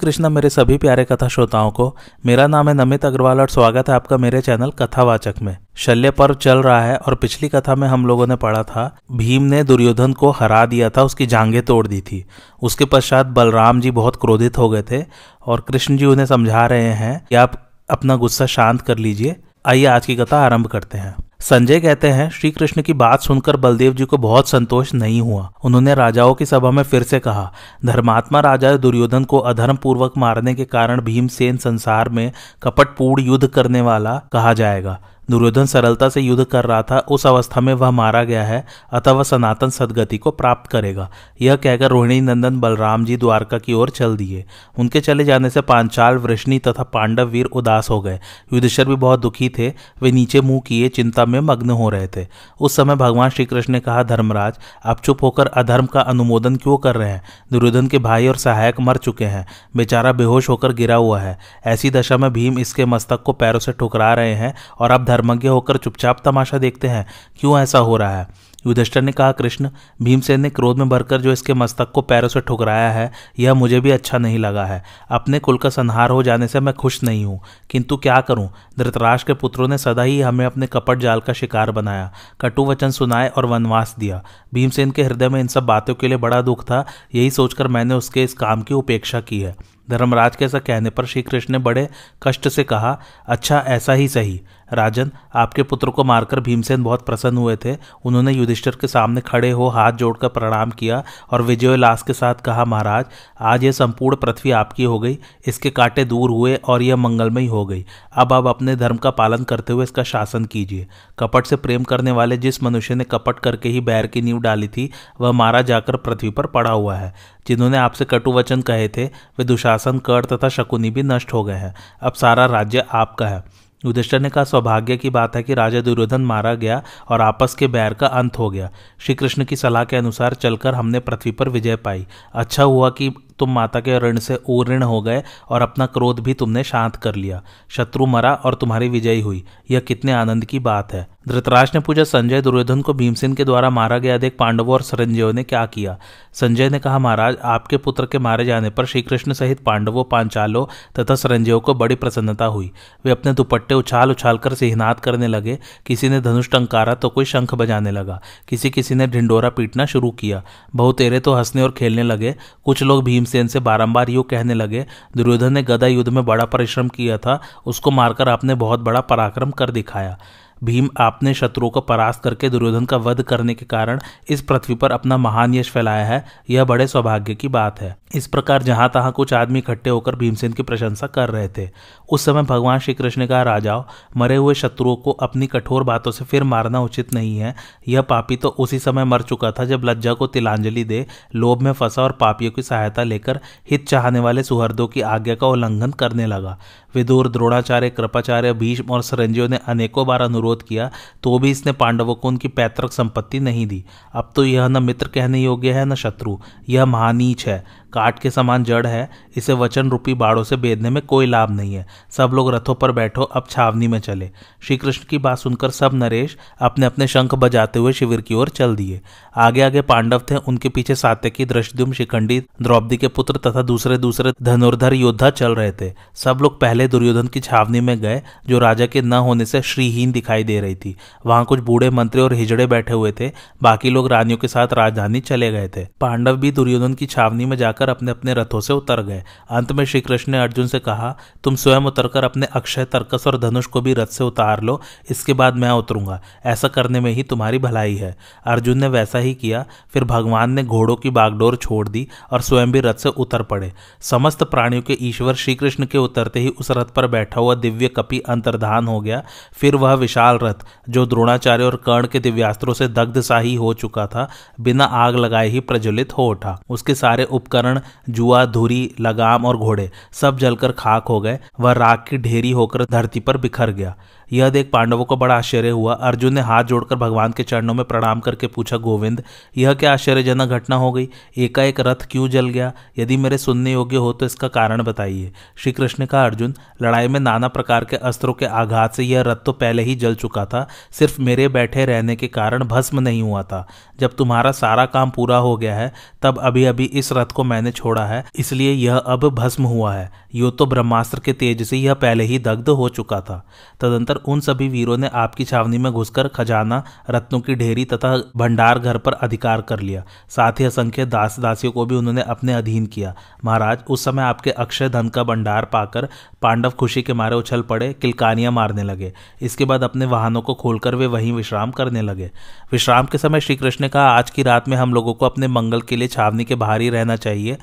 कृष्ण मेरे सभी प्यारे कथा श्रोताओं को, मेरा नाम है नमित अग्रवाल और स्वागत है आपका मेरे चैनल कथावाचक में। शल्य पर्व चल रहा है और पिछली कथा में हम लोगों ने पढ़ा था भीम ने दुर्योधन को हरा दिया था, उसकी जांघें तोड़ दी थी। उसके पश्चात बलराम जी बहुत क्रोधित हो गए थे और कृष्ण जी उन्हें समझा रहे हैं कि आप अपना गुस्सा शांत कर लीजिए। आइए आज की कथा आरंभ करते हैं। संजय कहते हैं, श्री कृष्ण की बात सुनकर बलदेव जी को बहुत संतोष नहीं हुआ। उन्होंने राजाओं की सभा में फिर से कहा, धर्मात्मा राजा दुर्योधन को अधर्म पूर्वक मारने के कारण भीमसेन संसार में कपटपूर्ण युद्ध करने वाला कहा जाएगा। दुर्योधन सरलता से युद्ध कर रहा था, उस अवस्था में वह मारा गया है, अतः वह सनातन सदगति को प्राप्त करेगा। यह कहकर रोहिणी नंदन बलराम जी द्वारका की ओर चल दिए। उनके चले जाने से पांचाल, वृष्णि तथा पांडव वीर उदास हो गए। युधिष्ठिर भी बहुत दुखी थे, वे नीचे मुंह किए चिंता में मग्न हो रहे थे। उस समय भगवान श्री कृष्ण ने कहा, धर्मराज आप चुप होकर अधर्म का अनुमोदन क्यों कर रहे हैं? दुर्योधन के भाई और सहायक मर चुके हैं, बेचारा बेहोश होकर गिरा हुआ है। ऐसी दशा में भीम इसके मस्तक को पैरों से ठुकरा रहे हैं और अब धर्मज्ञ होकर चुपचाप तमाशा देखते हैं, क्यों ऐसा हो रहा है? युधिष्ठिर ने कहा, कृष्ण भीमसेन ने क्रोध में भरकर जो इसके मस्तक को पैरों से ठुकराया है, यह मुझे भी अच्छा नहीं लगा है। अपने कुल का संहार हो जाने से मैं खुश नहीं हूँ, किंतु क्या करूँ? धृतराष्ट्र के पुत्रों ने सदा ही हमें अपने कपट जाल का शिकार बनाया, कटु वचन सुनाए और वनवास दिया। भीमसेन के हृदय में इन सब बातों के लिए बड़ा दुख था, यही सोचकर मैंने उसके इस काम की उपेक्षा की है। धर्मराज के ऐसा कहने पर श्री कृष्ण ने बड़े कष्ट से कहा, अच्छा ऐसा ही सही राजन, आपके पुत्र को मारकर भीमसेन बहुत प्रसन्न हुए थे। उन्होंने युधिष्ठिर के सामने खड़े हो हाथ जोड़कर प्रणाम किया और विजयोल्लास के साथ कहा, महाराज आज यह संपूर्ण पृथ्वी आपकी हो गई, इसके कांटे दूर हुए और यह मंगलमय हो गई। अब आप अपने धर्म का पालन करते हुए इसका शासन कीजिए। कपट से प्रेम करने वाले जिस मनुष्य ने कपट करके ही बैर की नींव डाली थी, वह मारा जाकर पृथ्वी पर पड़ा हुआ है। जिन्होंने आपसे कटु वचन कहे थे, वे दुशासन, कर तथा शकुनी भी नष्ट हो गए हैं। अब सारा राज्य आपका है। युधिष्ठिर ने कहा, सौभाग्य की बात है कि राजा दुर्योधन मारा गया और आपस के बैर का अंत हो गया। श्री कृष्ण की सलाह के अनुसार चलकर हमने पृथ्वी पर विजय पाई। अच्छा हुआ कि तुम माता के ऋण से उऋण हो गए और अपना क्रोध भी तुमने शांत कर लिया। शत्रु मरा और तुम्हारी विजयी हुई, यह कितने आनंद की बात है। धृतराष्ट्र ने पूछा, संजय दुर्योधन को भीमसेन के द्वारा मारा गया देख पांडवों और संजयों ने क्या किया? संजय ने कहा, महाराज आपके पुत्र के मारे जाने पर श्री कृष्ण सहित पांडवों, पांचालों तथा संजयों को बड़ी प्रसन्नता हुई। वे अपने दुपट्टे उछाल उछाल कर सिहनाद करने लगे। किसी ने धनुष टंकारा तो कोई शंख बजाने लगा, किसी ने ढिंडोरा पीटना शुरू किया, बहुतेरे तो हंसने और खेलने लगे। कुछ लोग भीमसेन से बारंबार यूं कहने लगे, दुर्योधन ने गदा युद्ध में बड़ा परिश्रम किया था, उसको मारकर आपने बहुत बड़ा पराक्रम कर दिखाया। भीम आपने शत्रुओं को परास्त करके दुर्योधन का वध करने के कारण इस पृथ्वी पर अपना महान यश फैलाया है, यह बड़े सौभाग्य की बात है। इस प्रकार जहां तहां कुछ आदमी इकट्ठे होकर भीमसेन की प्रशंसा कर रहे थे। उस समय भगवान श्री कृष्ण ने कहा, राजाओं मरे हुए शत्रुओं को अपनी कठोर बातों से फिर मारना उचित नहीं है। यह पापी तो उसी समय मर चुका था जब लज्जा को तिलांजलि दे लोभ में फंसा और पापियों की सहायता लेकर हित चाहने वाले सुहृदों की आज्ञा का उल्लंघन करने लगा। विदुर, द्रोणाचार्य, कृपाचार्य, भीष्म और संजय ने अनेकों बार अनुरोध किया तो भी इसने पांडवों को उनकी पैतृक संपत्ति नहीं दी। अब तो यह न मित्र कहने योग्य है न शत्रु, यह महानीच है, काट के समान जड़ है, इसे वचन रूपी बाड़ों से बेधने में कोई लाभ नहीं है। सब लोग रथों पर बैठो, अब छावनी में चले। श्री कृष्ण की बात सुनकर सब नरेश अपने अपने शंख बजाते हुए शिविर की ओर चल दिए। आगे आगे पांडव थे, उनके पीछे सात्यकी, धृष्टद्युम्न, शिखंडी, द्रौपदी के पुत्र तथा दूसरे धनुर्धर योद्धा चल रहे थे। सब लोग पहले दुर्योधन की छावनी में गए, जो राजा के न होने से श्रीहीन दिखाई दे रही थी। वहां कुछ बूढ़े मंत्री और हिजड़े बैठे हुए थे, बाकी लोग रानियों के साथ राजधानी चले गए थे। पांडव भी दुर्योधन की छावनी में जाकर अपने अपने रथों से उतर गए। अंत में श्री कृष्ण ने अर्जुन से कहा, तुम स्वयं उतरकर अपने अक्षय, तर्कस और धनुष को भी रथ से उतार लो, इसके बाद मैं उतरूंगा, ऐसा करने में ही तुम्हारी भलाई है। अर्जुन ने वैसा ही किया। फिर भगवान ने घोड़ों की बागडोर छोड़ दी और स्वयं भी रथ से उतर पड़े। समस्त प्राणियों के ईश्वर श्री कृष्ण के उतरते ही उस रथ पर बैठा हुआ दिव्य कपि अंतर्धान हो गया। फिर वह विशाल रथ, जो द्रोणाचार्य और कर्ण के दिव्यास्त्रों से दग्धसा ही हो चुका था, बिना आग लगाए ही प्रज्वलित हो उठा। उसके सारे उपकरण, जुआ, धुरी, लगाम और घोड़े सब जलकर खाक हो गए। वह राख की ढेरी होकर धरती पर बिखर गया। यह देख पांडवों को बड़ा आश्चर्य हुआ। अर्जुन ने हाथ जोड़कर भगवान के चरणों में प्रणाम करके पूछा, गोविंद यह क्या आश्चर्यजनक घटना हो गई? एकाएक रथ क्यों जल गया? यदि मेरे सुनने योग्य हो तो इसका कारण बताइए। श्री कृष्ण का, अर्जुन लड़ाई में नाना प्रकार के अस्त्रों के आघात से यह रथ तो पहले ही जल चुका था, सिर्फ मेरे बैठे रहने के कारण भस्म नहीं हुआ था। जब तुम्हारा सारा काम पूरा हो गया है, तब अभी अभी इस रथ को मैंने छोड़ा है, इसलिए यह अब भस्म हुआ है। यो तो ब्रह्मास्त्र के तेज से यह पहले ही दग्ध हो चुका था। तदंतर उन सभी वीरों ने आपकी छावनी में घुसकर खजाना, रत्नों की ढेरी तथा भंडार घर पर अधिकार कर लिया। साथ ही असंख्य दास दासियों को भी उन्होंने अपने अधीन किया। महाराज, उस समय आपके अक्षय धन का भंडार पाकर पांडव खुशी के मारे उछल पड़े, किलकानियां मारने लगे। इसके बाद अपने वाहनों को खोलकर वे वहीं विश्राम करने लगे। विश्राम के समय श्री कृष्ण ने कहा, आज की रात में हम लोगों को अपने मंगल के लिए छावनी के बाहर ही रहना चाहिए।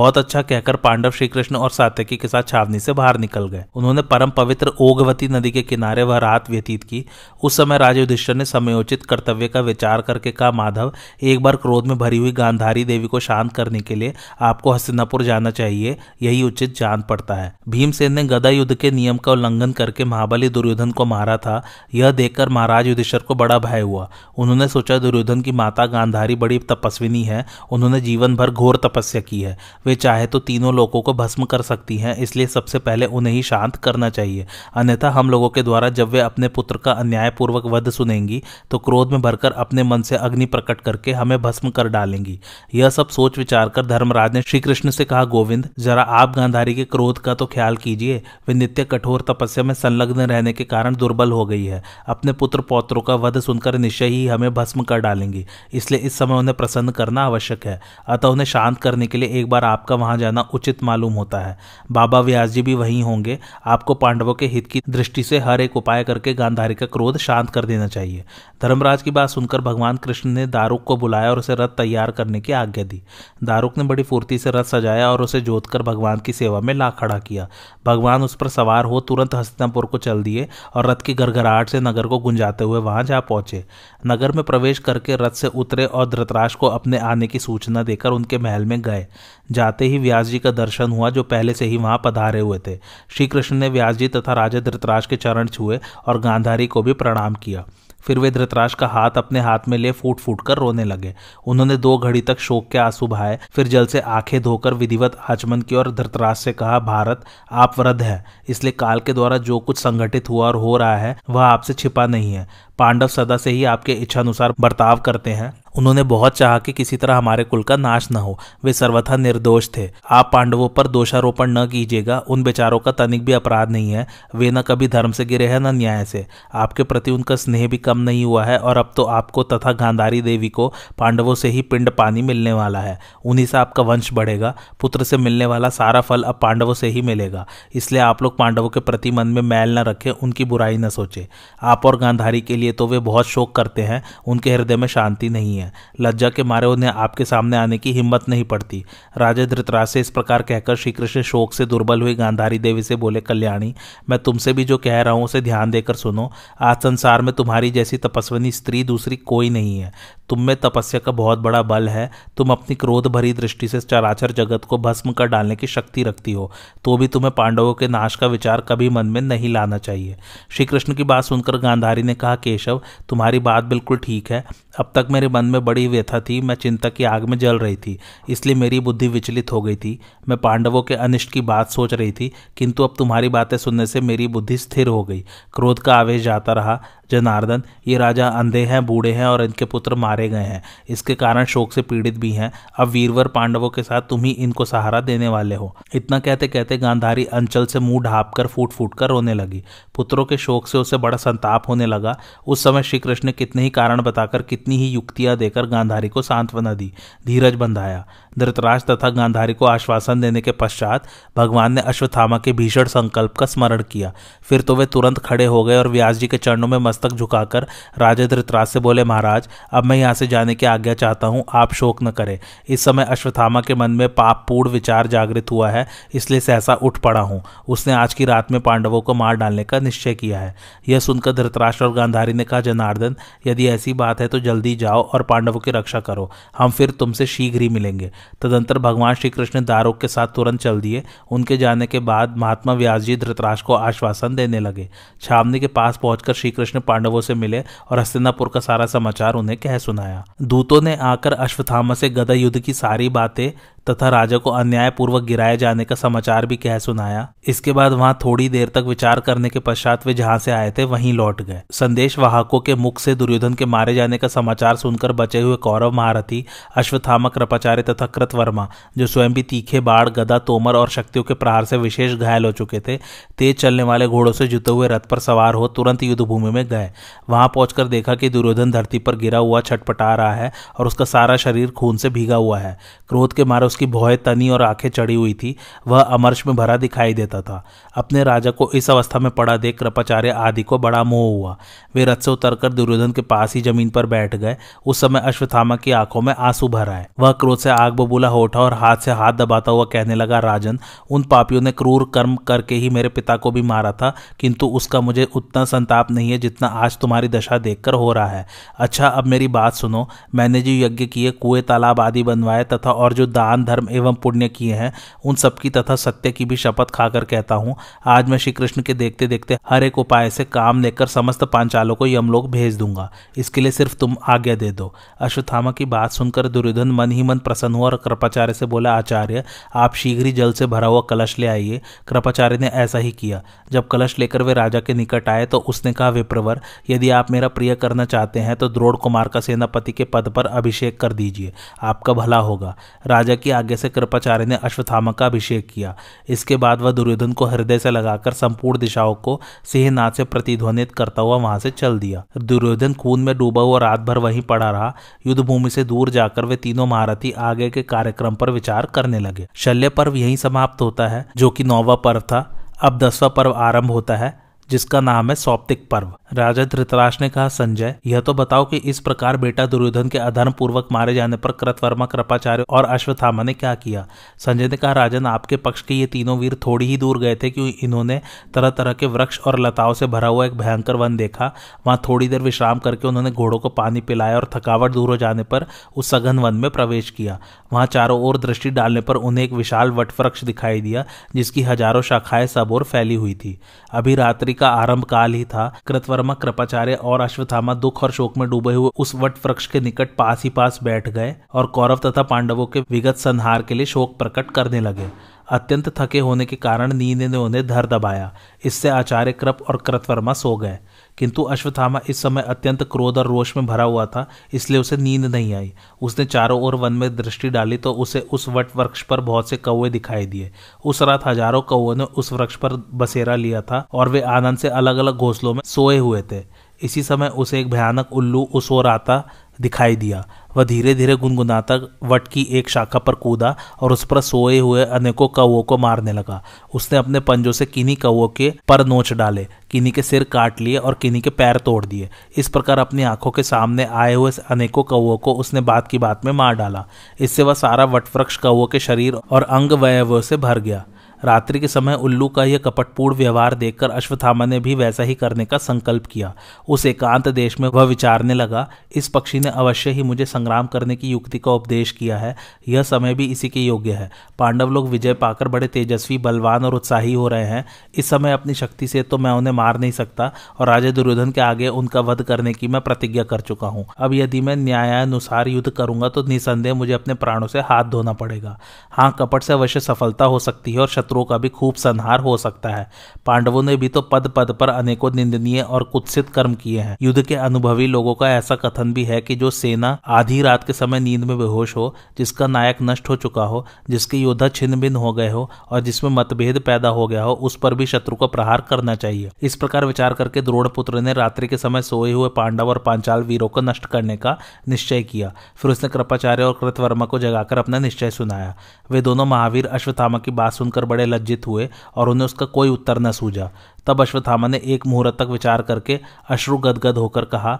बहुत अच्छा कहकर पांडव श्री कृष्ण और सात्यकी के साथ छावनी से बाहर निकल गए। उन्होंने परम पवित्र ओगवती नदी के किनारे वह रात व्यतीत की। उस समय राजा युधिष्ठिर ने समयोचित कर्तव्य का विचार करके कहा, माधव, एक बार क्रोध में भरी हुई गांधारी देवी को शांत करने के लिए आपको हस्तिनापुर जाना चाहिए, यही उचित जान पड़ता है। भीमसेन ने गदा युद्ध के नियम का उल्लंघन करके महाबली दुर्योधन को मारा था। यह देखकर महाराज युधिष्ठिर को बड़ा भय हुआ। उन्होंने सोचा, दुर्योधन की माता गांधारी बड़ी तपस्विनी है, उन्होंने जीवन भर घोर तपस्या की है, वे चाहे तो तीनों लोगों को भस्म कर सकती हैं, इसलिए सबसे पहले उन्हें ही शांत करना चाहिए, अन्यथा हम लोगों के द्वारा जब वे अपने पुत्र का अन्यायपूर्वक वध सुनेंगी तो क्रोध में भरकर अपने मन से अग्नि प्रकट करके हमें भस्म कर डालेंगी। यह सब सोच विचार कर धर्मराज ने श्री कृष्ण से कहा, गोविंद, जरा आप गांधारी के क्रोध का तो ख्याल कीजिए, वे नित्य कठोर तपस्या में संलग्न रहने के कारण दुर्बल हो गई है, अपने पुत्र पौत्रों का वध सुनकर निश्चय ही हमें भस्म कर डालेंगी, इसलिए इस समय उन्हें प्रसन्न करना आवश्यक है। अतः उन्हें शांत करने के लिए एक बार आपका वहां जाना उचित मालूम होता है। बाबा व्यास जी भी वहीं होंगे, आपको पांडवों के हित की दृष्टि से हर एक उपाय करके गांधारी का क्रोध शांत कर देना चाहिए। धर्मराज की बात सुनकर भगवान कृष्ण ने दारुक को बुलाया और उसे रथ तैयार करने की आज्ञा दी। दारुक ने बड़ी फुर्ती से रथ सजाया और उसे जोतकर भगवान की सेवा में ला खड़ा किया। भगवान उस पर सवार हो तुरंत हस्तिनापुर को चल दिए और रथ की गड़गड़ाहट से नगर को गुंजाते हुए वहां जा पहुंचे। नगर में प्रवेश करके रथ से उतरे और धृतराष्ट्र को अपने आने की सूचना देकर उनके महल में गए। जाते ही व्यास जी का दर्शन हुआ, जो पहले से ही वहां पधारे हुए थे। श्री कृष्ण ने व्यास जी तथा राजा धृतराष्ट्र के चरण छुए और गांधारी को भी प्रणाम किया। फिर वे धृतराष्ट्र का हाथ अपने हाथ में ले फूट फूट कर रोने लगे। उन्होंने 2 घड़ी तक शोक के आंसू बहाए, फिर जल से आंखें धोकर विधिवत आचमन की और धृतराष्ट्र से कहा, भारत, आप वृद्ध है, इसलिए काल के द्वारा जो कुछ संगठित हुआ और हो रहा है वह आपसे छिपा नहीं है। पांडव सदा से ही आपके इच्छानुसार बर्ताव करते हैं। उन्होंने बहुत चाहा कि किसी तरह हमारे कुल का नाश न हो, वे सर्वथा निर्दोष थे। आप पांडवों पर दोषारोपण न कीजिएगा, उन बेचारों का तनिक भी अपराध नहीं है, वे न कभी धर्म से गिरे हैं न न्याय से। आपके प्रति उनका स्नेह भी कम नहीं हुआ है और अब तो आपको तथा गांधारी देवी को पांडवों से ही पिंड पानी मिलने वाला है, उन्हीं से आपका वंश बढ़ेगा। पुत्र से मिलने वाला सारा फल अब पांडवों से ही मिलेगा, इसलिए आप लोग पांडवों के प्रति मन में मैल न रखें, उनकी बुराई न सोचें। आप और गांधारी के लिए तो वे बहुत शोक करते हैं, उनके हृदय में शांति नहीं है, लज्जा के मारे उन्हें आपके सामने आने की हिम्मत नहीं पड़ती। राजा धृतराष्ट्र से इस प्रकार कहकर श्रीकृष्ण शोक से दुर्बल हुई गांधारी देवी से बोले, कल्याणी, मैं तुमसे भी जो कह रहा हूं उसे ध्यान देकर सुनो। आज संसार में तुम्हारी जैसी तपस्विनी स्त्री दूसरी कोई नहीं है। तुम में तपस्या का बहुत बड़ा बल है, तुम अपनी क्रोध भरी दृष्टि से चराचर जगत को भस्म कर डालने की शक्ति रखती हो, तो भी तुम्हें पांडवों के नाश का विचार कभी मन में नहीं लाना चाहिए। श्री कृष्ण की बात सुनकर गांधारी ने कहा, केशव, तुम्हारी बात बिल्कुल ठीक है, अब तक मेरे मन में बड़ी व्यथा थी, मैं चिंता की आग में जल रही थी, इसलिए मेरी बुद्धि विचलित हो गई थी, मैं पांडवों के अनिष्ट की बात सोच रही थी, किंतु अब तुम्हारी बातें सुनने से मेरी बुद्धि स्थिर हो गई। क्रोध का आवेश जाता रहा। जनार्दन, ये राजा अंधे हैं, बूढ़े हैं और इनके पुत्र मारे गए हैं, इसके कारण शोक से पीड़ित भी हैं। अब वीरवर पांडवों के साथ तुम ही इनको सहारा देने वाले हो। इतना कहते कहते गांधारी अंचल से मुंह ढांपकर फूट फूट कर रोने लगी। पुत्रों के शोक से उसे बड़ा संताप होने लगा। उस समय श्री कृष्ण ने कितने ही कारण बताकर, कितनी ही युक्तियां देकर गांधारी को सांत्वना दी, धीरज बंधाया। धृतराष्ट्र तथा गांधारी को आश्वासन देने के पश्चात भगवान ने अश्वत्थामा के भीषण संकल्प का स्मरण किया। फिर तो वे तुरंत खड़े हो गए और व्यास जी के चरणों में तक झुकाकर राजा धृतराष्ट्र से बोले, महाराज, अब मैं यहां से जाने की आज्ञा चाहता हूं, आप शोक न करें। इस समय अश्वत्थामा के मन में पापपूर्ण विचार जागृत हुआ है, इसलिए सहसा उठ पड़ा हूं। उसने आज की रात में पांडवों को मार डालने का निश्चय किया है। यह सुनकर धृतराष्ट्र और गांधारी ने कहा, जनार्दन, यदि ऐसी बात है तो जल्दी जाओ और पांडवों की रक्षा करो, हम फिर तुमसे शीघ्र ही मिलेंगे। तदंतर भगवान श्री कृष्ण दारुक के साथ तुरंत चल दिए। उनके जाने के बाद महात्मा व्यास जी धृतराष्ट्र को आश्वासन देने लगे। छावनी के पास पहुंचकर श्री कृष्ण पांडवों से मिले और हस्तिनापुर का सारा समाचार उन्हें कह सुनाया। दूतों ने आकर अश्वत्थामा से गदा युद्ध की सारी बातें तथा राजा को अन्यायपूर्वक गिराए जाने का समाचार भी कह सुनाया। इसके बाद वहां थोड़ी देर तक विचार करने के पश्चात वे जहां से आए थे वहीं लौट गए। संदेश वाहकों के मुख से दुर्योधन के मारे जाने का समाचार सुनकर बचे हुए कौरव महारथी अश्वत्थामा, कृपाचार्य तथा कृतवर्मा, जो स्वयं भी तीखे बाढ़, गदा, तोमर और शक्तियों के प्रहार से विशेष घायल हो चुके थे, तेज चलने वाले घोड़ों से जुते हुए रथ पर सवार हो तुरंत युद्धभूमि में गए। वहां पहुंचकर देखा कि दुर्योधन धरती पर गिरा हुआ छटपटा रहा है और उसका सारा शरीर खून से भीगा हुआ है। क्रोध के मारे उसकी भौहें तनी और आंखें चढ़ी हुई थी, वह अमर्ष में भरा दिखाई देता था। अपने राजा को इस अवस्था में पड़ा देख कृपाचार्य आदि को बड़ा मोह हुआ। वे रथ से उतरकर दुर्योधन के पास ही जमीन पर बैठ गए। उस समय अश्वत्थामा की आंखों में आंसू भर आए। वह क्रोध से आग बबूला हो उठा और हाथ से हाथ दबाता हुआ कहने लगा, राजन, उन पापियों ने क्रूर कर्म करके ही मेरे पिता को भी मारा था, किंतु उसका मुझे उतना संताप नहीं है जितना आज तुम्हारी दशा देखकर हो रहा है। अच्छा, अब मेरी बात सुनो। मैंने जो यज्ञ किए, कुएं, तालाब आदि बनवाए तथा और जो दान, धर्म एवं पुण्य किए हैं, उन सबकी तथा सत्य की भी शपथ खाकर कहता हूं, आज मैं श्री कृष्ण के देखते देखते हर एक उपाय से काम लेकर समस्त पांचालों को यमलोक भेज दूंगा। इसके लिए सिर्फ तुम आज्ञा दे दो। अश्वत्थामा की बात सुनकर दुर्योधन मन ही मन प्रसन्न हुआ और कृपाचार्य से बोला, आचार्य, आप शीघ्र ही जल से भरा हुआ कलश ले आइए। कृपाचार्य ने ऐसा ही किया। जब कलश लेकर वे राजा के निकट आए तो उसने कहा, विप्रवर, यदि आप मेरा प्रिय करना चाहते हैं तो द्रोण कुमार का सेनापति के पद पर अभिषेक कर दीजिए, आपका भला होगा। राजा की आज्ञा से कृपाचार्य ने अश्वत्थामा का अभिषेक किया। इसके बाद वह दुर्योधन को हृदय से लगाकर संपूर्ण दिशाओं को सिंहनाद से प्रतिध्वनित करता हुआ वहां से चल दिया। दुर्योधन खून में डूबा हुआ रात भर वहीं पड़ा रहा। युद्धभूमि से दूर जाकर वे तीनों महारथी आगे के कार्यक्रम पर विचार करने लगे। शल्य पर्व यहीं समाप्त होता है, जो कि 9वां पर्व था। अब 10वां पर्व आरंभ होता है, जिसका नाम है सौप्तिक पर्व। राजा धृतराष्ट्र ने कहा, संजय, यह तो बताओ कि इस प्रकार बेटा दुर्योधन के अधर्म पूर्वक मारे जाने पर कृतवर्मा, कृपाचार्य और अश्वत्थामा ने क्या किया? संजय ने कहा, राजन, आपके पक्ष के ये तीनों वीर थोड़ी ही दूर गए थे कि इन्होंने तरह तरह के वृक्ष और लताओं से भरा हुआ एक भयंकर वन देखा। वहां थोड़ी देर विश्राम करके उन्होंने घोड़ों को पानी पिलाया और थकावट दूर हो जाने पर उस सघन वन में प्रवेश किया। वहां चारों ओर दृष्टि डालने पर उन्हें एक विशाल वटवृक्ष दिखाई दिया, जिसकी हजारों शाखाएं सब ओर फैली हुई थी। अभी रात्रि का आरंभ काल ही था। कृतवर्मा, कृपाचार्य और अश्वत्थामा दुख और शोक में डूबे हुए उस वट वृक्ष के निकट पास ही पास बैठ गए और कौरव तथा पांडवों के विगत संहार के लिए शोक प्रकट करने लगे। अत्यंत थके होने के कारण नींद ने उन्हें धर दबाया। इससे आचार्य कृप और कृतवर्मा सो गए, किंतु अश्वत्थामा इस समय अत्यंत क्रोध और रोष में भरा हुआ था, इसलिए उसे नींद नहीं आई। उसने चारों ओर वन में दृष्टि डाली तो उसे उस वट वृक्ष पर बहुत से कौवे दिखाई दिए। उस रात हजारों कौवों ने उस वृक्ष पर बसेरा लिया था और वे आनंद से अलग अलग घोंसलों में सोए हुए थे। इसी समय उसे एक भयानक उल्लू उस ओर आता दिखाई दिया। वह धीरे धीरे गुनगुनाता वट की एक शाखा पर कूदा और उस पर सोए हुए अनेकों कौवों को मारने लगा। उसने अपने पंजों से किन्हीं कौवों के पर नोच डाले, किन्हीं के सिर काट लिए और किन्हीं के पैर तोड़ दिए। इस प्रकार अपनी आंखों के सामने आए हुए अनेकों कौवों को उसने बात की बात में मार डाला। इससे वह सारा वटवृक्ष कौवों के शरीर और अंग अवयवों से भर गया। रात्रि के समय उल्लू का यह कपटपूर्ण व्यवहार देखकर अश्वत्थामा ने भी वैसा ही करने का संकल्प किया। उस एकांत देश में वह विचारने लगा, इस पक्षी ने अवश्य ही मुझे संग्राम करने की युक्ति का उपदेश किया है। यह समय भी इसी के योग्य है। पांडव लोग विजय पाकर बड़े तेजस्वी, बलवान और उत्साही हो रहे हैं। इस समय अपनी शक्ति से तो मैं उन्हें मार नहीं सकता और राजा दुर्योधन के आगे उनका वध करने की मैं प्रतिज्ञा कर चुका हूँ। अब यदि मैं न्यायानुसार युद्ध करूंगा तो निसंदेह मुझे अपने प्राणों से हाथ धोना पड़ेगा। हाँ, कपट से अवश्य सफलता हो सकती है और का भी खूब संहार हो सकता है। पांडवों ने भी तो पद पद पर अनेकों निंदनीय और कुत्सित कर्म किए हैं। युद्ध के अनुभवी लोगों का ऐसा कथन भी है कि जो सेना आधी रात के समय नींद में बेहोश हो, जिसका नायक नष्ट हो चुका हो, जिसके योद्धा छिन्न भिन्न हो गए हो और जिसमें मतभेद पैदा हो गया हो, उस पर भी शत्रु को प्रहार करना चाहिए। इस प्रकार विचार करके द्रोणपुत्र ने रात्रि के समय सोए हुए पांडव और पांचाल वीरों को नष्ट करने का निश्चय किया। फिर उसने कृपाचार्य और कृतवर्मा को जगाकर अपना निश्चय सुनाया। वे दोनों महावीर अश्वत्थामा की बात सुनकर बड़े लज्जित हुए और उन्हें उसका कोई उत्तर न सूझा। तब अश्वत्थामा ने एक मुहूर्त तक विचार करके अश्रु गदगद होकर कहा,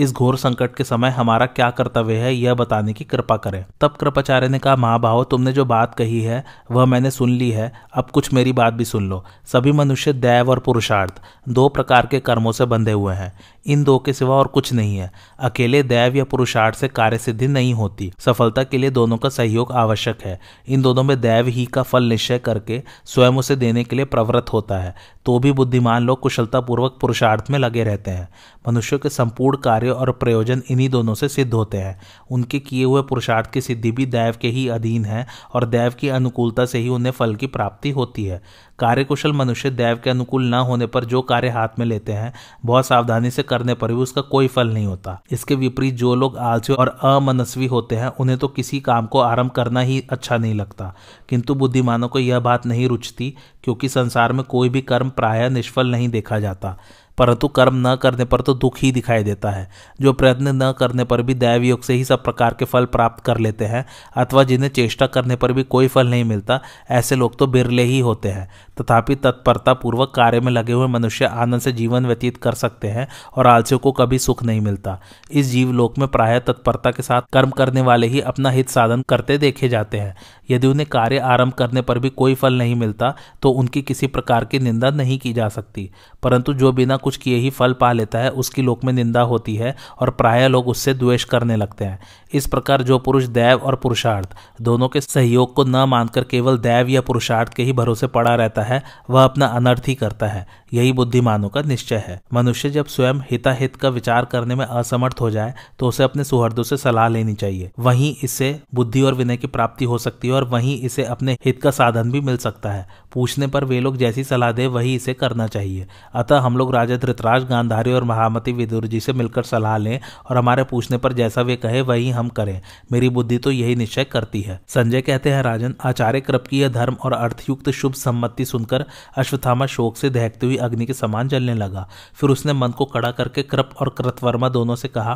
इस घोर संकट के समय हमारा क्या कर्तव्य है, यह बताने की कृपा करें। तब कृपाचार्य ने कहा, महाभाव, तुमने जो बात कही है वह मैंने सुन ली है। अब कुछ मेरी बात भी सुन लो। सभी मनुष्य दैव और पुरुषार्थ, दो प्रकार के कर्मों से बंधे हुए हैं। इन दो के सिवा और कुछ नहीं है। अकेले दैव या पुरुषार्थ से कार्य सिद्धि नहीं होती। सफलता के लिए दोनों का सहयोग आवश्यक है। इन दोनों में दैव ही का फल निश्चय करके स्वयं उसे देने के लिए प्रवृत्त होता है, तो भी बुद्धिमान लोग कुशलतापूर्वक पुरुषार्थ में लगे रहते हैं। मनुष्यों के संपूर्ण कार्य कार्य और प्रयोजन इन्हीं दोनों से सिद्ध होते हैं। उनके किए हुए पुरुषार्थ की सिद्धि भी दैव के ही अधीन है और दैव की अनुकूलता से ही उन्हें फल की प्राप्ति होती है। कार्यकुशल मनुष्य दैव के अनुकूल न होने पर जो कार्य हाथ में लेते हैं बहुत सावधानी से करने पर भी उसका कोई फल नहीं होता। इसके विपरीत जो लोग आलसी और अमनस्वी होते हैं उन्हें तो किसी काम को आरंभ करना ही अच्छा नहीं लगता, किंतु बुद्धिमानों को यह बात नहीं रुचती, क्योंकि संसार में कोई भी कर्म प्रायः निष्फल नहीं देखा जाता, परंतु कर्म न करने पर तो दुख ही दिखाई देता है। जो प्रयत्न न करने पर भी दैव योग से ही सब प्रकार के फल प्राप्त कर लेते हैं अथवा जिन्हें चेष्टा करने पर भी कोई फल नहीं मिलता, ऐसे लोग तो बिरले ही होते हैं। तथापि तत्परतापूर्वक कार्य में लगे हुए मनुष्य आनंद से जीवन व्यतीत कर सकते हैं और आलसियों को कभी सुख नहीं मिलता। इस जीवलोक में प्रायः तत्परता के साथ कर्म करने वाले ही अपना हित साधन करते देखे जाते हैं। यदि उन्हें कार्य आरंभ करने पर भी कोई फल नहीं मिलता तो उनकी किसी प्रकार की निंदा नहीं की जा सकती, परंतु जो बिना कुछ किए ही फल पा लेता है उसकी लोक में निंदा होती है और प्रायः लोग उससे द्वेष करने लगते हैं। इस प्रकार जो पुरुष दैव और पुरुषार्थ दोनों के सहयोग को न मानकर केवल दैव या पुरुषार्थ के ही भरोसे पड़ा रहता है वह अपना अनर्थ ही करता है। यही बुद्धिमानों का निश्चय है। मनुष्य जब स्वयं हिताहित का विचार करने में असमर्थ हो जाए तो उसे अपने सुहृदों से सलाह लेनी चाहिए, वहीं इससे बुद्धि और विनय की प्राप्ति हो सकती है और वहीं इसे अपने हित का साधन भी मिल सकता है। पूछने पर वे लोग जैसी सलाह दे वही इसे करना चाहिए। अतः हम लोग राजा धृतराष्ट्र, गांधारी और महामती विदुर जी से मिलकर सलाह लें और हमारे पूछने पर जैसा वे कहे वही हम करें। मेरी बुद्धि तो यही निश्चय करती है। संजय कहते हैं, राजन, आचार्य कृप की यह धर्म और अर्थयुक्त शुभ सम्मति सुनकर अश्वत्थामा शोक से दहकती हुई अग्नि के समान जलने लगा। फिर उसने मन को कड़ा करके कृप और कृतवर्मा दोनों से कहा,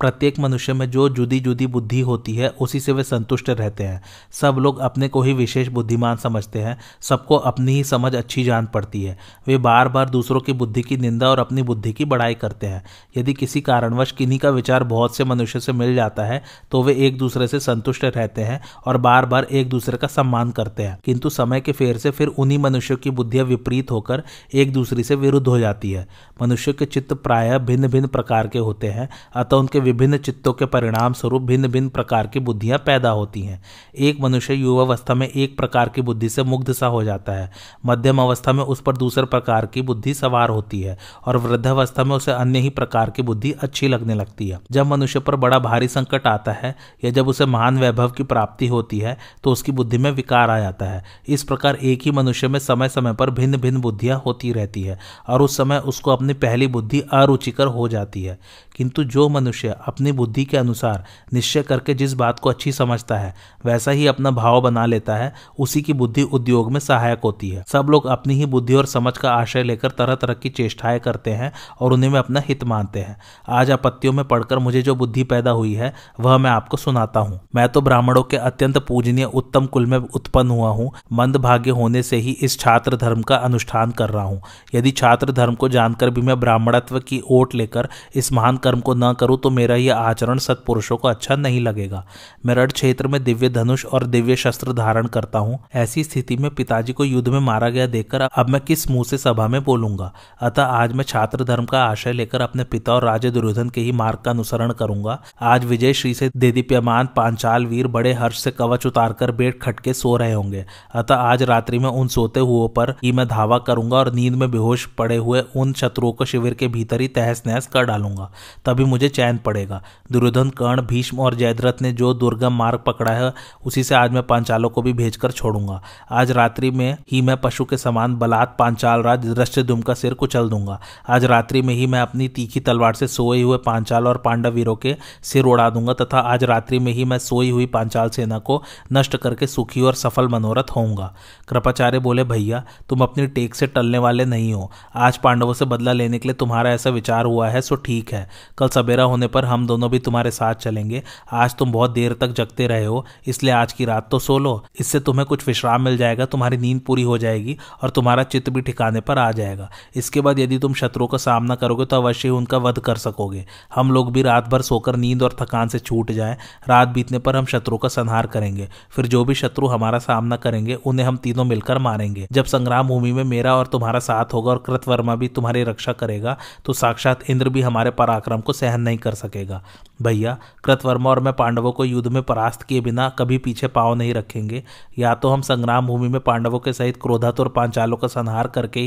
प्रत्येक मनुष्य में जो जुदी जुदी बुद्धि होती है उसी से वे संतुष्ट रहते हैं। सब लोग अपने को ही विशेष बुद्धिमान समझते हैं, सबको अपनी ही समझ अच्छी जान पड़ती है। वे बार बार दूसरों की बुद्धि की निंदा और अपनी बुद्धि की बड़ाई करते हैं। यदि किसी कारणवश किन्हीं का विचार बहुत से मनुष्य से मिल जाता है तो वे एक दूसरे से संतुष्ट रहते हैं और बार बार एक दूसरे का सम्मान करते हैं, किंतु समय के फेर से फिर उन्हीं मनुष्यों की बुद्धियां विपरीत होकर एक दूसरे से विरुद्ध हो जाती है। मनुष्य के चित्त प्रायः भिन्न भिन्न प्रकार के होते हैं, अतः उनके विभिन्न चित्तों के परिणाम स्वरूप भिन्न भिन्न प्रकार की बुद्धियां पैदा होती हैं। एक मनुष्य युवावस्था में एक प्रकार की बुद्धि से मुग्ध सा हो जाता है, मध्यम अवस्था में उस पर दूसरे प्रकार की बुद्धि सवार होती है और वृद्धावस्था में उसे अन्य ही प्रकार की बुद्धि अच्छी लगने लगती है। जब मनुष्य पर बड़ा भारी संकट आता है या जब उसे महान वैभव की प्राप्ति होती है तो उसकी बुद्धि में विकार आ जाता है। इस प्रकार एक ही मनुष्य में समय समय पर भिन्न भिन्न बुद्धियां होती रहती है और उस समय उसको अपनी पहली बुद्धि अरुचिकर हो जाती है, किंतु जो मनुष्य अपनी बुद्धि के अनुसार निश्चय करके जिस बात को अच्छी समझता है वैसा ही अपना भाव बना लेता है, उसी की बुद्धि उद्योग में सहायक होती है। सब लोग अपनी ही बुद्धि और समझ का आश्रय लेकर तरह तरह की चेष्टाएं करते हैं और उन्हें में अपना हित मानते हैं। आज आपत्तियों में पढ़कर मुझे जो बुद्धि पैदा हुई है वह मैं आपको सुनाता हूँ। मैं तो ब्राह्मणों के अत्यंत पूजनीय उत्तम कुल में उत्पन्न हुआ हूँ, मंदभाग्य होने से ही इस छात्र धर्म का अनुष्ठान कर रहा हूँ। यदि छात्र धर्म को जानकर भी मैं ब्राह्मणत्व की ओट लेकर इस महान कर्म को न करूं तो मेरा यह आचरण सत्पुरुषों को अच्छा नहीं लगेगा। मैं रण क्षेत्र में दिव्य धनुष और दिव्य शस्त्र धारण करता हूं। ऐसी स्थिति में पिताजी को युद्ध में मारा गया देखकर अब मैं किस मुंह से सभा में बोलूंगा। अतः आज मैं छात्र धर्म का आश्रय लेकर अपने पिता और राजा दुर्योधन के ही मार्ग का अनुसरण करूंगा। आज विजय श्री से देदीप्यमान पांचाल वीर बड़े हर्ष से कवच उतारकर बेड खटके सो रहे होंगे। अतः आज रात्रि में उन सोते हुओं पर ही मैं धावा करूंगा और नींद में बेहोश पड़े हुए उन शत्रुओं को शिविर के भीतर ही तहस नहस कर डालूंगा, तभी मुझे चैन पड़ेगा। दुर्योधन, कर्ण, भीष्म और जयद्रथ ने जो दुर्गम मार्ग पकड़ा है उसी से आज मैं पांचालों को भी भेजकर छोड़ूंगा। आज रात्रि में ही मैं पशु के समान बलात् पांचाल राज धृष्टद्युम्न का सिर कुचल दूंगा। आज रात्रि में ही मैं अपनी तीखी तलवार से सोए हुए पांचाल और पांडव वीरों के सिर उड़ा दूंगा तथा आज रात्रि में ही मैं सोई हुई पांचाल सेना को नष्ट करके सुखी और सफल मनोरथ होऊंगा। कृपाचार्य बोले, भैया, तुम अपनी टेक से टलने वाले नहीं हो। आज पांडवों से बदला लेने के लिए तुम्हारा ऐसा विचार हुआ है सो ठीक है, कल सवेरा होने पर हम दोनों भी तुम्हारे साथ चलेंगे। आज तुम बहुत देर तक जगते रहे हो, इसलिए आज की रात तो सो लो, इससे तुम्हें कुछ विश्राम मिल जाएगा, तुम्हारी नींद पूरी हो जाएगी और तुम्हारा चित्त भी ठिकाने पर आ जाएगा। इसके बाद यदि तुम शत्रुओं का सामना करोगे तो अवश्य उनका वध कर सकोगे। हम लोग भी रात भर सोकर नींद और थकान से छूट जाए, रात बीतने पर हम शत्रुओं का संहार करेंगे। फिर जो भी शत्रु हमारा सामना करेंगे उन्हें हम तीनों मिलकर मारेंगे। जब संग्राम भूमि में मेरा और तुम्हारा साथ होगा और कृतवर्मा भी तुम्हारी रक्षा करेगा तो साक्षात इंद्र भी हमारे पराक्रम को सहन नहीं कर सकेगा। भैया, कृतवर्मा और मैं पांडवों को युद्ध में परास्त किए बिना कभी पीछे पांव नहीं रखेंगे। या तो हम संग्राम भूमि में पांडवों के सहित क्रोधातुर पांचालों का संहार करके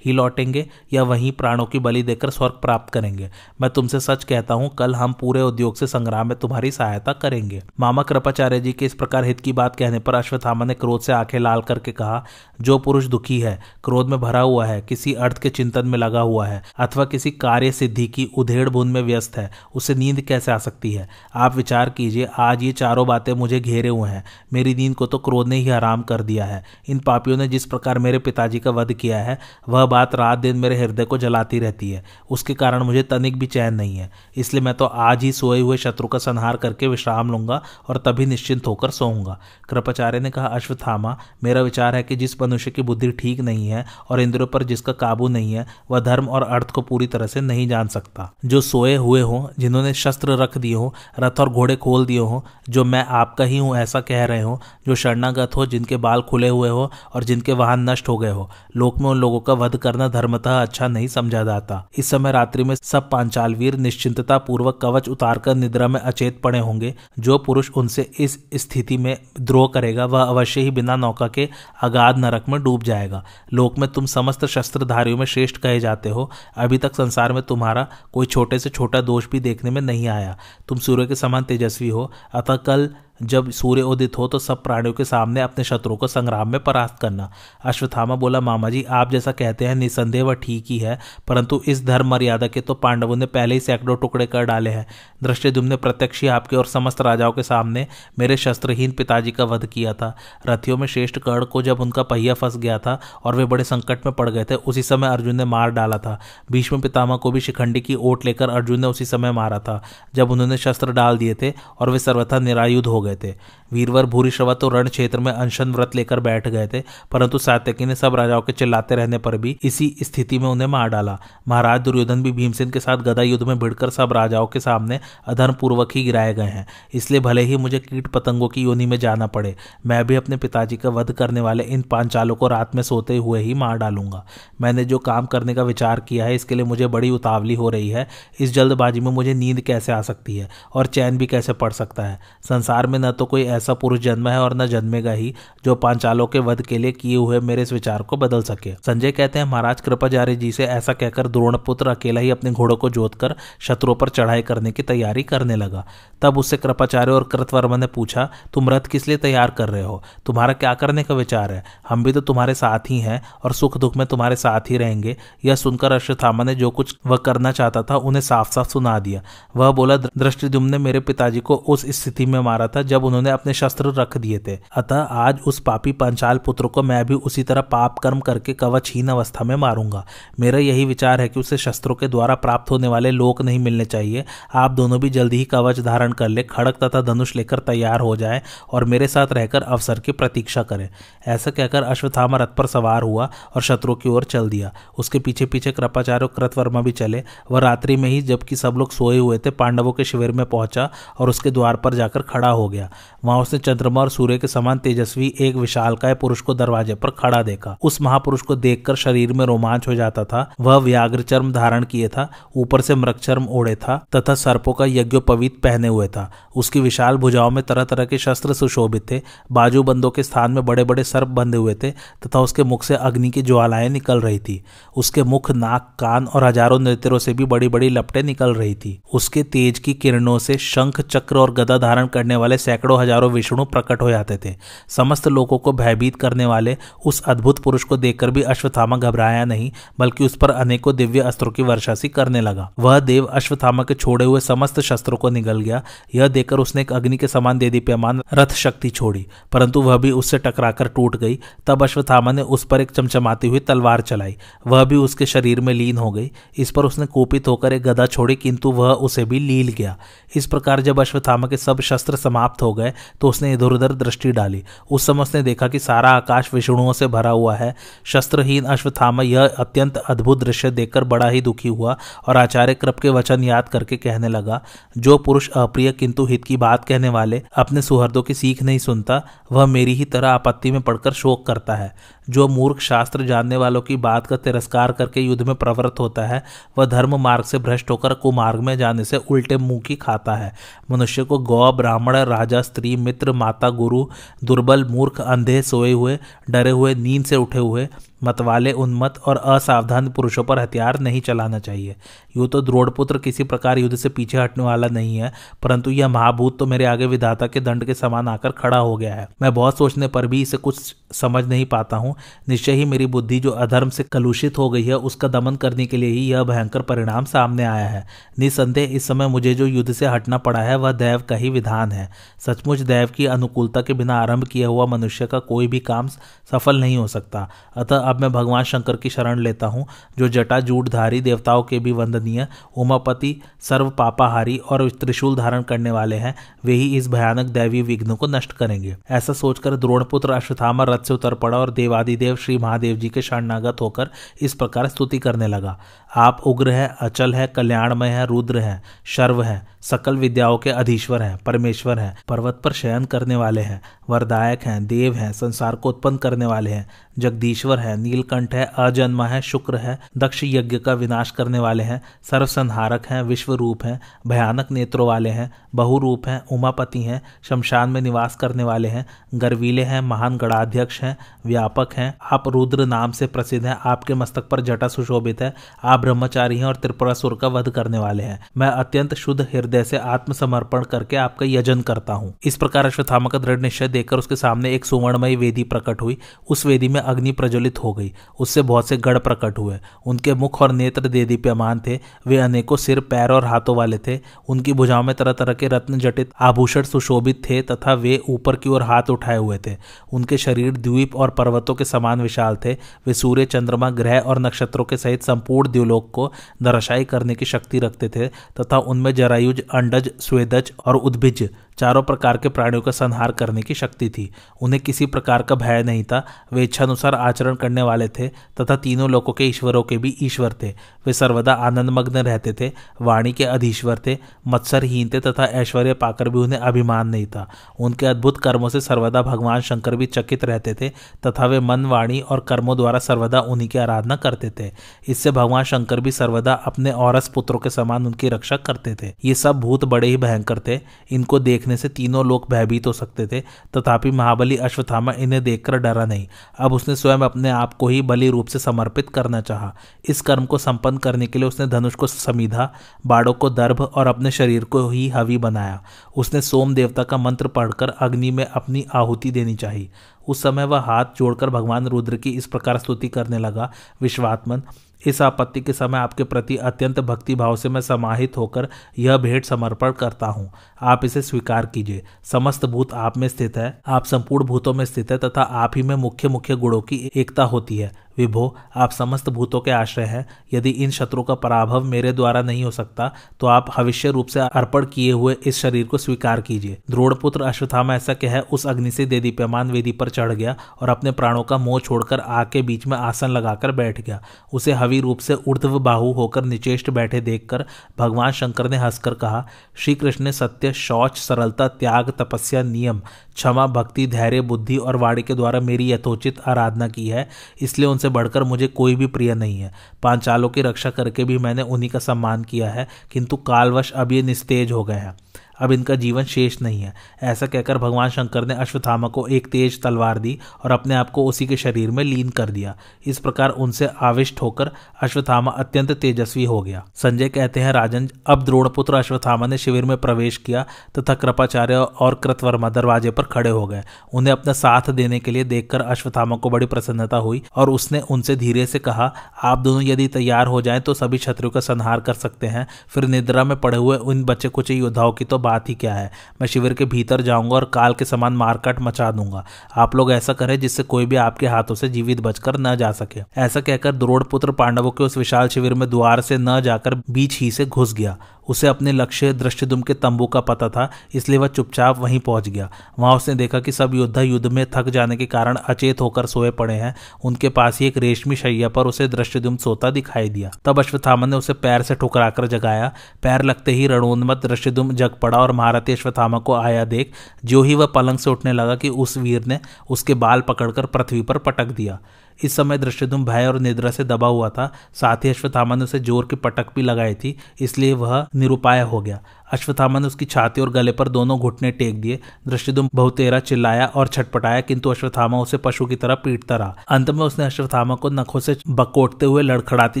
ही लौटेंगे या वहीं वहीं प्राणों की बलि देकर स्वर्ग प्राप्त करेंगे। मैं तुमसे सच कहता हूँ, कल हम पूरे उद्योग से संग्राम में तुम्हारी सहायता करेंगे। मामा कृपाचार्य जी के इस प्रकार हित की बात कहने पर अश्वत्थामा ने क्रोध से आंखें लाल करके कहा, जो पुरुष दुखी है, क्रोध में भरा हुआ है, किसी अर्थ के चिंतन में लगा हुआ है अथवा किसी कार्य सिद्धि की उधेड़ बुंद में व्यस्त है, उसे नींद कैसे आ सकती है? आप विचार कीजिए, आज ये चारों बातें मुझे घेरे हुए हैं। मेरी नींद को तो क्रोध ने ही हराम कर दिया है। इन पापियों ने जिस प्रकार मेरे पिताजी का वध किया है, वह बात रात दिन मेरे हृदय को जलाती रहती है। उसके कारण मुझे तनिक भी चैन नहीं है। इसलिए मैं तो आज ही सोए हुए शत्रु का संहार करके विश्राम लूंगा और तभी निश्चिंत होकर सोऊंगा। कृपाचार्य ने कहा, अश्वत्थामा, मेरा विचार है कि जिस मनुष्य की बुद्धि ठीक नहीं है और इंद्रियों पर जिसका काबू नहीं है, वह धर्म और अर्थ को पूरी तरह से नहीं जान सकता। जो सोए हुए हों, जिन्होंने शस्त्र रख दिए हों, रथ और घोड़े खोल दिए हों, जो मैं आपका ही हूं ऐसा कह रहे हों, जो शरणागत हो, जिनके बाल खुले हुए हो और जिनके वाहन नष्ट हो गए हो, लोक में उन लोगों का वध करना धर्मतः अच्छा नहीं समझा जाता। इस समय रात्रि में सब पांचाल वीर निश्चिंतता पूर्वक कवच उतारकर निद्रा में अचेत पड़े होंगे। जो पुरुष उनसे इस स्थिति में द्रोह करेगा, वह अवश्य ही बिना नौका के अगाध नरक में डूब जाएगा। लोक में तुम समस्त शस्त्रधारियों में श्रेष्ठ कहे जाते हो। अभी तक संसार में तुम्हारा कोई छोटे से छोटा दोष भी देखने में नहीं आया। तुम सूर्य के समान तेजस्वी हो, अतः कल जब सूर्य उदित हो तो सब प्राणियों के सामने अपने शत्रुओं को संग्राम में परास्त करना। अश्वत्थामा बोला, मामा जी, आप जैसा कहते हैं निसंदेह वह ठीक ही है, परंतु इस धर्म मर्यादा के तो पांडवों ने पहले ही सैकड़ों टुकड़े कर डाले हैं। धृष्टद्युम्न ने प्रत्यक्ष ही आपके और समस्त राजाओं के सामने मेरे शस्त्रहीन पिताजी का वध किया था। रथियों में श्रेष्ठ कर्ण को जब उनका पहिया फंस गया था और वे बड़े संकट में पड़ गए थे, उसी समय अर्जुन ने मार डाला था। भीष्म पितामह को भी शिखंडी की ओट लेकर अर्जुन ने उसी समय मारा था जब उन्होंने शस्त्र डाल दिए थे और वे सर्वथा निरायुध हो गए थे। वीरवर भूरिश्रवा तो रण क्षेत्र में अनशन व्रत लेकर बैठ गए थे, परंतु सात्यकी ने सब राजाओं के चिल्लाते रहने पर भी इसी स्थिति में उन्हें मार डाला। महाराज दुर्योधन भी भीमसेन के साथ गदा युद्ध में भिड़कर सब राजाओं के सामने अधर्म पूर्वक ही गिराए गए हैं। इसलिए भले ही मुझे कीट पतंगों की योनि में जाना पड़े, मैं भी अपने पिताजी का वध करने वाले इन पांचालों को रात में सोते हुए ही मार डालूंगा। मैंने जो काम करने का विचार किया है, इसके लिए मुझे बड़ी उतावली हो रही है। इस जल्दबाजी में मुझे नींद कैसे आ सकती है और चैन भी कैसे पड़ सकता है? संसार में न तो कोई ऐसा पुरुष जन्मा है और न जन्मेगा ही जो पांचालों के वध के लिए किए हुए मेरे इस विचार को बदल सके। संजय कहते हैं, महाराज कृपाचार्य जी से ऐसा कहकर द्रोणपुत्र अकेला ही अपने घोड़ों को जोतकर शत्रुओं पर चढ़ाई करने की तैयारी करने लगा। तब उससे कृपाचार्य और कृतवर्मा ने पूछा, तुम रथ किस लिए तैयार कर रहे हो? तुम्हारा क्या करने का विचार है? हम भी तो तुम्हारे साथ ही हैं और सुख दुख में तुम्हारे साथ ही रहेंगे। यह सुनकर अश्वत्थामा ने जो कुछ वह करना चाहता था उन्हें साफ साफ सुना दिया। वह बोला, धृष्टद्युम्न ने मेरे पिताजी को उस स्थिति में मारा था जब उन्होंने अपने शस्त्र रख दिए थे, अतः आज उस पापी पांचाल पुत्र को मैं भी उसी तरह पाप कर्म करके कवचहीन अवस्था में मारूंगा। मेरा यही विचार है कि उसे शस्त्रों के द्वारा प्राप्त होने वाले लोक नहीं मिलने चाहिए। आप दोनों भी जल्दी ही कवच धारण कर ले, खड़क तथा धनुष लेकर तैयार हो जाएं और मेरे साथ रहकर अवसर की प्रतीक्षा करें। ऐसा कहकर अश्वत्थामा रथ पर सवार हुआ और शत्रु की ओर चल दिया। उसके पीछे पीछे कृपाचार्य और कृतवर्मा भी चले। वह रात्रि में ही, जबकि सब लोग सोए हुए थे, पांडवों के शिविर में पहुंचा और उसके द्वार पर जाकर खड़ा हो गया। वहां उसने चंद्रमा और सूर्य के समान तेजस्वी एक विशालकाय पुरुष को दरवाजे पर खड़ा देखा। उस महापुरुष को देखकर शरीर में रोमांच हो जाता था। वह व्याघ्रचर्म धारण किए था, ऊपर से मृगचर्म ओढ़े था तथा सर्पों का यज्ञोपवीत पहने हुए था। उसकी विशाल भुजाओं में तरह तरह के शस्त्र सुशोभित थे, बाजूबंदों के स्थान में बड़े बड़े सर्प बंधे हुए थे तथा उसके मुख से अग्नि की ज्वालाएं निकल रही थी। उसके मुख, नाक, कान और हजारों नेत्रों से भी बड़ी बड़ी लपटें निकल रही थी। उसके तेज की किरणों से शंख, चक्र और गदा धारण करने वाले सैकड़ों हजारों विष्णु प्रकट हो जाते थे। समस्त लोगों को भयभीत करने वाले उस अद्भुत पुरुष को देखकर भी अश्वत्थामा घबराया नहीं, बल्कि उस पर अनेकों दिव्य अस्त्रों की वर्षा सी करने लगा। वह देव अश्वत्थामा के छोड़े हुए समस्त शस्त्रों को निगल गया। यह देखकर उसने एक अग्नि के समान देदीप्यमान रथ शक्ति छोड़ी, परंतु वह भी उससे टकराकर टूट गई। तब अश्वत्थामा ने उस पर एक चमचमाती हुई तलवार चलाई, वह भी उसके शरीर में लीन हो गई। इस पर उसने कोपित होकर एक गदा छोड़ी, किंतु वह उसे भी लील गया। इस प्रकार जब अश्वत्थामा के सब शस्त्र समाप्त हो गए तो उसने इधर उधर दृष्टि डाली। उस समय उसने देखा कि सारा आकाश विष्णुओं से भरा हुआ है। शस्त्रहीन अश्वत्थामा यह अत्यंत अद्भुत दृश्य देखकर बड़ा ही दुखी हुआ और आचार्य कृप के वचन याद करके कहने लगा, जो पुरुष अप्रिय किंतु हित की बात कहने वाले अपने सुहृदों की सीख नहीं सुनता, वह मेरी ही तरह आपत्ति में पड़कर शोक करता है। जो मूर्ख शास्त्र जानने वालों की बात का तिरस्कार करके युद्ध में प्रवृत्त होता है, वह धर्म मार्ग से भ्रष्ट होकर कुमार्ग में जाने से उल्टे मुंह की खाता है। मनुष्य को गौ, ब्राह्मण, राजा, स्त्री, मित्र, माता, गुरु, दुर्बल, मूर्ख, अंधे, सोए हुए, डरे हुए, नींद से उठे हुए, मतवाले, उन्मत्त और असावधान पुरुषों पर हथियार नहीं चलाना चाहिए। यूँ तो द्रोणपुत्र किसी प्रकार युद्ध से पीछे हटने वाला नहीं है, परंतु यह महाभूत तो मेरे आगे विधाता के दंड के समान आकर खड़ा हो गया है। मैं बहुत सोचने पर भी इसे कुछ समझ नहीं पाता हूँ। निश्चय ही मेरी बुद्धि जो अधर्म से कलुषित हो गई है, उसका दमन करने के लिए ही यह भयंकर परिणाम सामने आया है। निसंदेह इस समय मुझे जो युद्ध से हटना पड़ा है, वह दैव का ही विधान है। सचमुच दैव की अनुकूलता के बिना आरंभ किया हुआ मनुष्य का कोई भी काम सफल नहीं हो सकता। अतः अब मैं भगवान शंकर की शरण लेता हूँ, जो जटा जूटधारी, देवताओं के भी वंदनीय, उमापति, सर्व पापाहारी और त्रिशूल धारण करने वाले हैं। वे ही इस भयानक दैवी विघ्न को नष्ट करेंगे। ऐसा सोचकर द्रोणपुत्र अश्वत्थामा रथ से उतर पड़ा और देवादिदेव श्री महादेव जी के शरणागत होकर इस प्रकार स्तुति करने लगा। आप उग्र हैं, अचल हैं, कल्याणमय हैं, रुद्र हैं, शर्व हैं, सकल विद्याओं के अधीश्वर हैं, परमेश्वर हैं, पर्वत पर शयन करने वाले हैं, वरदायक हैं, देव हैं, संसार को उत्पन्न करने वाले हैं, जगदीश्वर हैं, नीलकंठ है, अजन्मा है, शुक्र है, दक्ष यज्ञ का विनाश करने वाले हैं, सर्वसंहारक हैं, विश्वरूप हैं, भयानक नेत्रों वाले हैं, बहुरूप हैं, उमापति हैं, शमशान में निवास करने वाले हैं, गर्वीले हैं, महान गणाध्यक्ष हैं, व्यापक हैं, आप रुद्र नाम से प्रसिद्ध हैं, आपके मस्तक पर जटा सुशोभित है, आप ब्रह्मचारी हैं और त्रिपुरासुर का वध करने वाले हैं। मैं अत्यंत शुद्ध हृदय से आत्मसमर्पण करके आपका यजन करता हूँ। इस प्रकार अश्वत्थामा का दृढ़ निश्चय देखकर उसके सामने एक सुवर्णमयी वेदी प्रकट हुई। उस वेदी में अग्नि प्रज्वलित हो गई। उससे बहुत से गढ़ प्रकट हुए। उनके मुख और नेत्र देदीप्यमान थे। वे अनेकों सिर, पैर और हाथों वाले थे। उनकी भुजाओं में तरह तरह के रत्न जटित आभूषण सुशोभित थे तथा वे ऊपर की ओर हाथ उठाए हुए थे। उनके शरीर द्वीप और पर्वतों के समान विशाल थे। वे सूर्य, चंद्रमा, ग्रह और नक्षत्रों के सहित संपूर्ण द्युलोक को धराशायी करने की शक्ति रखते थे तथा उनमें जरायुज, अंडज, स्वेदज और उद्भिज चारों प्रकार के प्राणियों का संहार करने की शक्ति थी। उन्हें किसी प्रकार का भय नहीं था। वे इच्छानुसार आचरण करने वाले थे तथा तीनों लोकों के ईश्वरों के भी ईश्वर थे। वे सर्वदा आनंदमग्न रहते थे, वाणी के अधीश्वर थे, मत्सरहीन थे तथा ऐश्वर्य पाकर भी उन्हें अभिमान नहीं था। उनके अद्भुत कर्मों से सर्वदा भगवान शंकर भी चकित रहते थे तथा वे मन, वाणी और कर्मों द्वारा सर्वदा उन्हीं की आराधना करते थे। इससे भगवान शंकर भी सर्वदा अपने औरस पुत्रों के समान उनकी रक्षा करते थे। ये सब भूत बड़े ही भयंकर थे। इनको देखने से तीनों लोग भयभीत हो सकते थे, तथापि महाबली अश्वत्थामा इन्हें देखकर डरा नहीं। अब उसने स्वयं अपने आप को ही बलि रूप से समर्पित करना चाहा। इस कर्म को संपन्न करने के लिए उसने धनुष को समीधा, बाड़ों को दर्भ और अपने शरीर को ही हवी बनाया। उसने सोम देवता का मंत्र पढ़कर अग्नि में अपनी आहुति देनी चाहिए। उस समय वह हाथ जोड़कर भगवान रुद्र की इस प्रकार स्तुति करने लगा। विश्वात्मन, इस आपत्ति के समय आपके प्रति अत्यंत भक्ति भाव से मैं समाहित होकर यह भेंट समर्पण करता हूँ। आप इसे स्वीकार कीजिए। समस्त भूत आप में स्थित है, आप संपूर्ण भूतों में स्थित है तथा आप ही में मुख्य मुख्य गुणों की एकता होती है। विभो, आप समस्त भूतों के आश्रय हैं। यदि इन शत्रुओं का पराभव मेरे द्वारा नहीं हो सकता तो आप हविष्य रूप से अर्पण किए हुए इस शरीर को स्वीकार कीजिए। द्रोणपुत्र अश्वत्थामा ऐसा कह उस अग्नि से देदीप्यमान वेदी पर चढ़ गया और अपने प्राणों का मोह छोड़कर आग के बीच में आसन लगाकर बैठ गया। उसे हवी रूप से ऊर्ध्व बाहु होकर निचेष्ट बैठे देखकर भगवान शंकर ने हंसकर कहा, श्री कृष्ण ने सत्य, शौच, सरलता, त्याग, तपस्या, नियम, क्षमा, भक्ति, धैर्य, बुद्धि और वाणी के द्वारा मेरी यथोचित आराधना की है, इसलिए उनसे बढ़कर मुझे कोई भी प्रिय नहीं है। पांचालों की रक्षा करके भी मैंने उन्हीं का सम्मान किया है, किंतु कालवश अब ये निस्तेज हो गए हैं। अब इनका जीवन शेष नहीं है। ऐसा कहकर भगवान शंकर ने अश्वत्थामा को एक तेज तलवार दी और अपने आप को उसी के शरीर में लीन कर दिया। इस प्रकार उनसे आविष्ट होकर अश्वत्थामा अत्यंत तेजस्वी हो गया। संजय कहते हैं, राजन, अब द्रोणपुत्र अश्वत्थामा ने शिविर में प्रवेश किया तथा कृपाचार्य और कृतवर्मा दरवाजे पर खड़े हो गए। उन्हें अपना साथ देने के लिए देखकर अश्वत्थामा को बड़ी प्रसन्नता हुई और उसने उनसे धीरे से कहा, आप दोनों यदि तैयार हो जाएं तो सभी शत्रुओं का संहार कर सकते हैं। फिर निद्रा में पड़े हुए उन बच्चे कुचे योद्धाओं की तो बात ही क्या है। मैं शिविर के भीतर जाऊंगा और काल के समान मारकाट मचा दूंगा। आप लोग ऐसा करें जिससे कोई भी आपके हाथों से जीवित बचकर न जा सके। ऐसा कहकर द्रोणपुत्र पांडवों के उस विशाल शिविर में द्वार से न जाकर बीच ही से घुस गया। उसे अपने लक्ष्य धृष्टद्युम्न के तंबू का पता था, इसलिए वह चुपचाप वहीं पहुंच गया। वहां उसने देखा कि सब योद्धा युद्ध में थक जाने के कारण अचेत होकर सोए पड़े हैं। उनके पास ही एक रेशमी शैया पर उसे धृष्टद्युम्न सोता दिखाई दिया। तब अश्वत्थामा ने उसे पैर से ठुकराकर जगाया। पैर लगते ही रणोन्मत्त धृष्टद्युम्न जग पड़ा और महारथी अश्वत्थामा को आया देख जो ही वह पलंग से उठने लगा कि उस वीर ने उसके बाल पकड़कर पृथ्वी पर पटक दिया। इस समय धृष्टद्युम्न भय और निद्रा से दबा हुआ था, साथ ही अश्वत्थामा ने उसे जोर की पटक भी लगाई थी, इसलिए वह निरुपाय हो गया। अश्वत्थामा ने उसकी छाती और गले पर दोनों घुटने टेक दिए। धृष्टद्युम्न बहुतेरा चिल्लाया और छटपटाया, किंतु अश्वत्थामा उसे पशु की तरह पीटता रहा। अंत में उसने अश्वत्थामा को नखों से बकोटते हुए लड़खड़ाती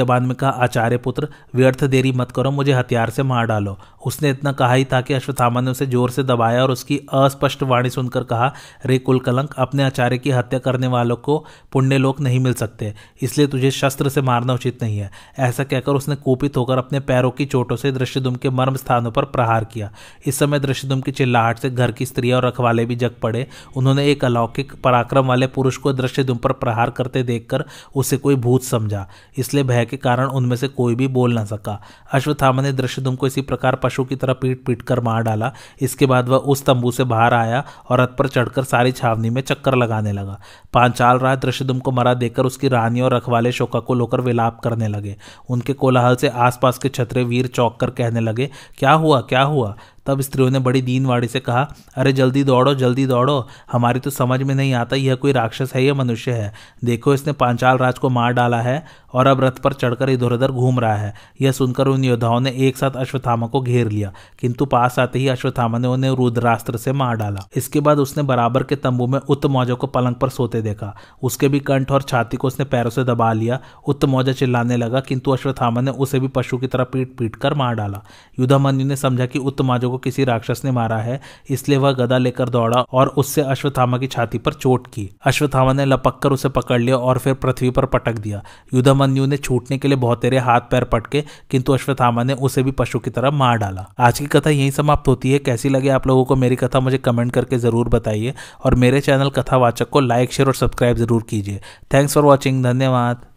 जबान में कहा, आचार्य पुत्र, व्यर्थ देरी मत करो, मुझे हथियार से मार डालो। उसने इतना कहा ही था कि अश्वत्थामा ने उसे जोर से दबाया और उसकी अस्पष्ट वाणी सुनकर कहा, रे कुलकलंक, अपने आचार्य की हत्या करने वालों को पुण्यलोक नहीं मिल सकते, इसलिए तुझे शस्त्र से मारना उचित नहीं है। ऐसा कहकर उसने कोपित होकर अपने पैरों की चोटों से धृष्टद्युम्न के मर्म स्थानों पर प्रहार किया। इस समय धृष्टद्युम्न की चिल्लाहट से घर की स्त्रियां और रखवाले भी जग पड़े। उन्होंने एक अलौकिक पराक्रम वाले पुरुष को धृष्टद्युम्न पर प्रहार करते देखकर उसे कोई भूत समझा, इसलिए भय के कारण उनमें से कोई भी बोल ना सका। अश्वत्थामा ने धृष्टद्युम्न को इसी प्रकार पशु की तरह पीट पीट कर मार डाला। इसके बाद वह उस तंबू से बाहर आया और रथ पर चढ़कर सारी छावनी में चक्कर लगाने लगा। पांचाल राज धृष्टद्युम्न को मरा देखकर उसकी रानी और रखवाले शोकाकुल होकर विलाप करने लगे। उनके कोलाहल से आसपास के छत्रे वीर चौंक कर कहने लगे, क्या हुआ क्या हुआ? तब स्त्रियों ने बड़ी दीनवाणी से कहा, अरे जल्दी दौड़ो, हमारी तो समझ में नहीं आता यह कोई राक्षस है या मनुष्य है। देखो, इसने पांचाल राज को मार डाला है और अब रथ पर चढ़कर इधर उधर घूम रहा है। यह सुनकर उन योद्धाओं ने एक साथ अश्वत्थामा को घेर लिया, किंतु पास आते ही अश्वत्थामा ने उन्हें रुद्रास्त्र से मार डाला। इसके बाद उसने बराबर के तंबू में उत्तमौजा को पलंग पर सोते देखा। उसके भी कंठ और छाती को उसने पैरों से दबा लिया। उत्तमौजा चिल्लाने लगा, किंतु अश्वत्थामा ने उसे भी पशु की तरह पीट पीट कर मार डाला। युधामन्यु ने समझा कि उत्तमौजा को किसी राक्षस ने मारा है, इसलिए वह गदा लेकर दौड़ा और उससे अश्वत्थामा की छाती पर चोट की। अश्वत्थामा ने लपककर उसे पकड़ लिया और फिर पृथ्वी पर पटक दिया। युधामन्यु ने छूटने के लिए बहुतेरे हाथ पैर पटके, किंतु अश्वत्थामा ने उसे भी पशु की तरह मार डाला। आज की कथा यहीं समाप्त होती है। कैसी लगी आप लोगों को मेरी कथा, मुझे कमेंट करके जरूर बताइए और मेरे चैनल कथावाचक को लाइक, शेयर और सब्सक्राइब जरूर कीजिए। Thanks for watching. धन्यवाद।